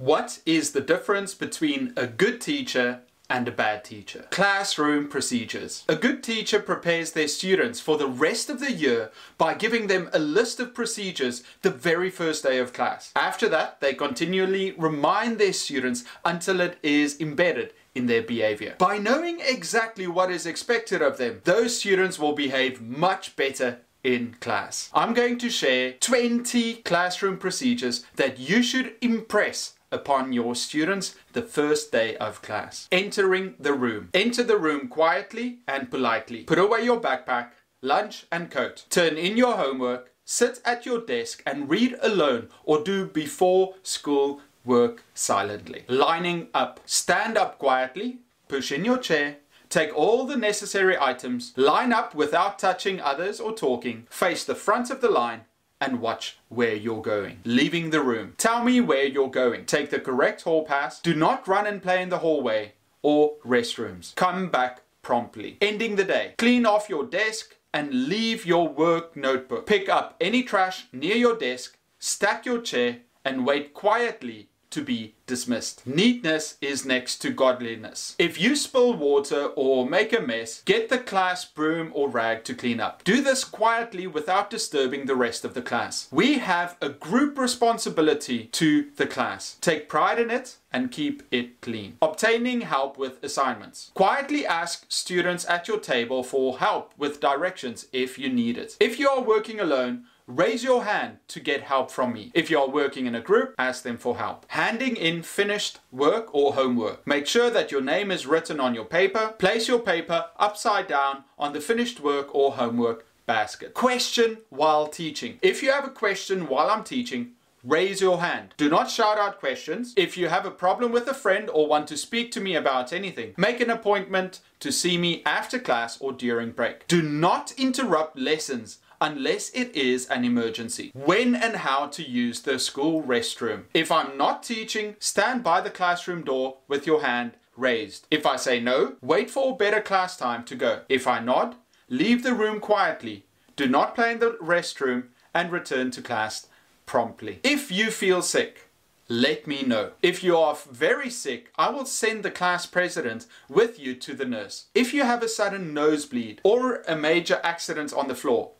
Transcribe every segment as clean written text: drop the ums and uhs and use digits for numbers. What is the difference between a good teacher and a bad teacher? Classroom procedures. A good teacher prepares their students for the rest of the year by giving them a list of procedures the very first day of class. After that, they continually remind their students until it is embedded in their behavior. By knowing exactly what is expected of them, those students will behave much better in class. I'm going to share 20 classroom procedures that you should impress upon your students the first day of class. Entering the room. Enter the room quietly and politely. Put away your backpack, lunch and coat. Turn in your homework, sit at your desk and read alone or do before school work silently. Lining up. Stand up quietly, push in your chair, take all the necessary items, line up without touching others or talking, face the front of the line, and watch where you're going. Leaving the room. Tell me where you're going. Take the correct hall pass. Do not run and play in the hallway or restrooms. Come back promptly. Ending the day. Clean off your desk and leave your work notebook. Pick up any trash near your desk, stack your chair and wait quietly to be dismissed. Neatness is next to godliness. If you spill water or make a mess, get the class broom or rag to clean up. Do this quietly without disturbing the rest of the class. We have a group responsibility to the class. Take pride in it and keep it clean. Obtaining help with assignments. Quietly ask students at your table for help with directions if you need it. If you are working alone, raise your hand to get help from me. If you are working in a group, ask them for help. Handing in finished work or homework. Make sure that your name is written on your paper. Place your paper upside down on the finished work or homework basket. Question while teaching. If you have a question while I'm teaching, raise your hand. Do not shout out questions. If you have a problem with a friend or want to speak to me about anything, make an appointment to see me after class or during break. Do not interrupt lessons unless it is an emergency. When and how to use the school restroom. If I'm not teaching, stand by the classroom door with your hand raised. If I say no, wait for a better class time to go. If I nod, leave the room quietly. Do not play in the restroom and return to class promptly. If you feel sick, let me know. If you are very sick, I will send the class president with you to the nurse. If you have a sudden nosebleed or a major accident on the floor,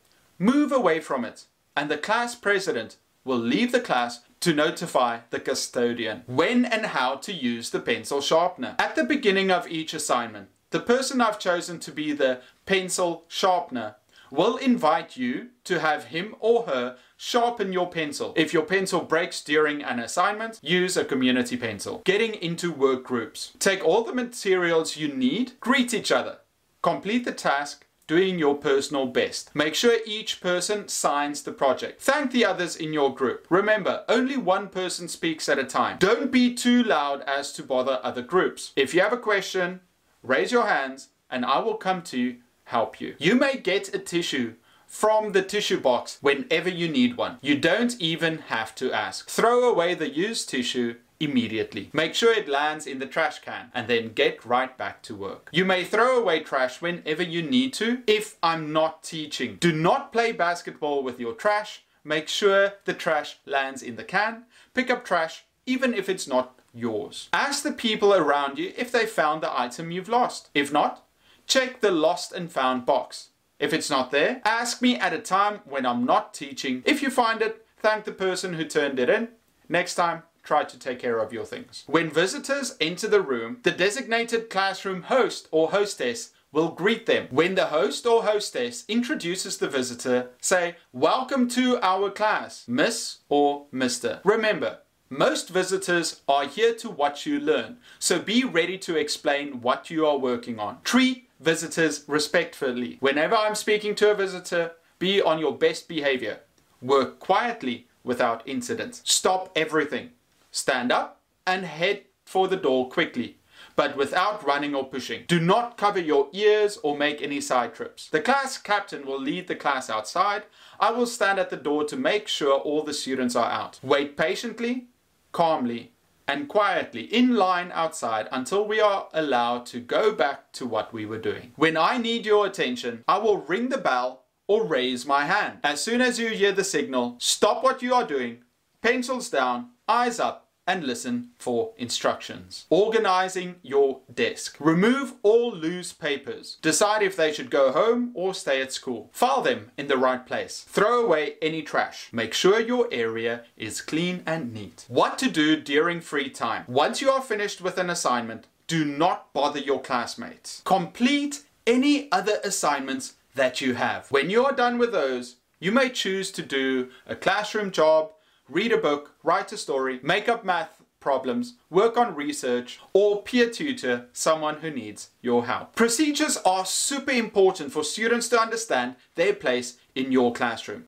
move away from it, and the class president will leave the class to notify the custodian. When and how to use the pencil sharpener. At the beginning of each assignment, the person I've chosen to be the pencil sharpener will invite you to have him or her sharpen your pencil. If your pencil breaks during an assignment, use a community pencil. Getting into work groups. Take all the materials you need, greet each other, complete the task, doing your personal best. Make sure each person signs the project. Thank the others in your group. Remember, only one person speaks at a time. Don't be too loud as to bother other groups. If you have a question, raise your hands and I will come to help you. You may get a tissue from the tissue box whenever you need one. You don't even have to ask. Throw away the used tissue immediately. Make sure it lands in the trash can and then get right back to work. You may throw away trash whenever you need to if I'm not teaching. Do not play basketball with your trash. Make sure the trash lands in the can. Pick up trash even if it's not yours. Ask the people around you if they found the item you've lost. If not, check the lost and found box. If it's not there, ask me at a time when I'm not teaching. If you find it, thank the person who turned it in. Next time, try to take care of your things. When visitors enter the room, the designated classroom host or hostess will greet them. When the host or hostess introduces the visitor, say, "Welcome to our class, Miss or Mr." Remember, most visitors are here to watch you learn, so be ready to explain what you are working on. Treat visitors respectfully. Whenever I'm speaking to a visitor, be on your best behavior. Work quietly without incident. Stop everything. Stand up and head for the door quickly, but without running or pushing. Do not cover your ears or make any side trips. The class captain will lead the class outside. I will stand at the door to make sure all the students are out. Wait patiently, calmly, and quietly in line outside until we are allowed to go back to what we were doing. When I need your attention, I will ring the bell or raise my hand. As soon as you hear the signal, stop what you are doing, pencils down, eyes up and listen for instructions. Organizing your desk. Remove all loose papers. Decide if they should go home or stay at school. File them in the right place. Throw away any trash. Make sure your area is clean and neat. What to do during free time. Once you are finished with an assignment, do not bother your classmates. Complete any other assignments that you have. When you are done with those, you may choose to do a classroom job, read a book, write a story, make up math problems, work on research, or peer tutor someone who needs your help. Procedures are super important for students to understand their place in your classroom.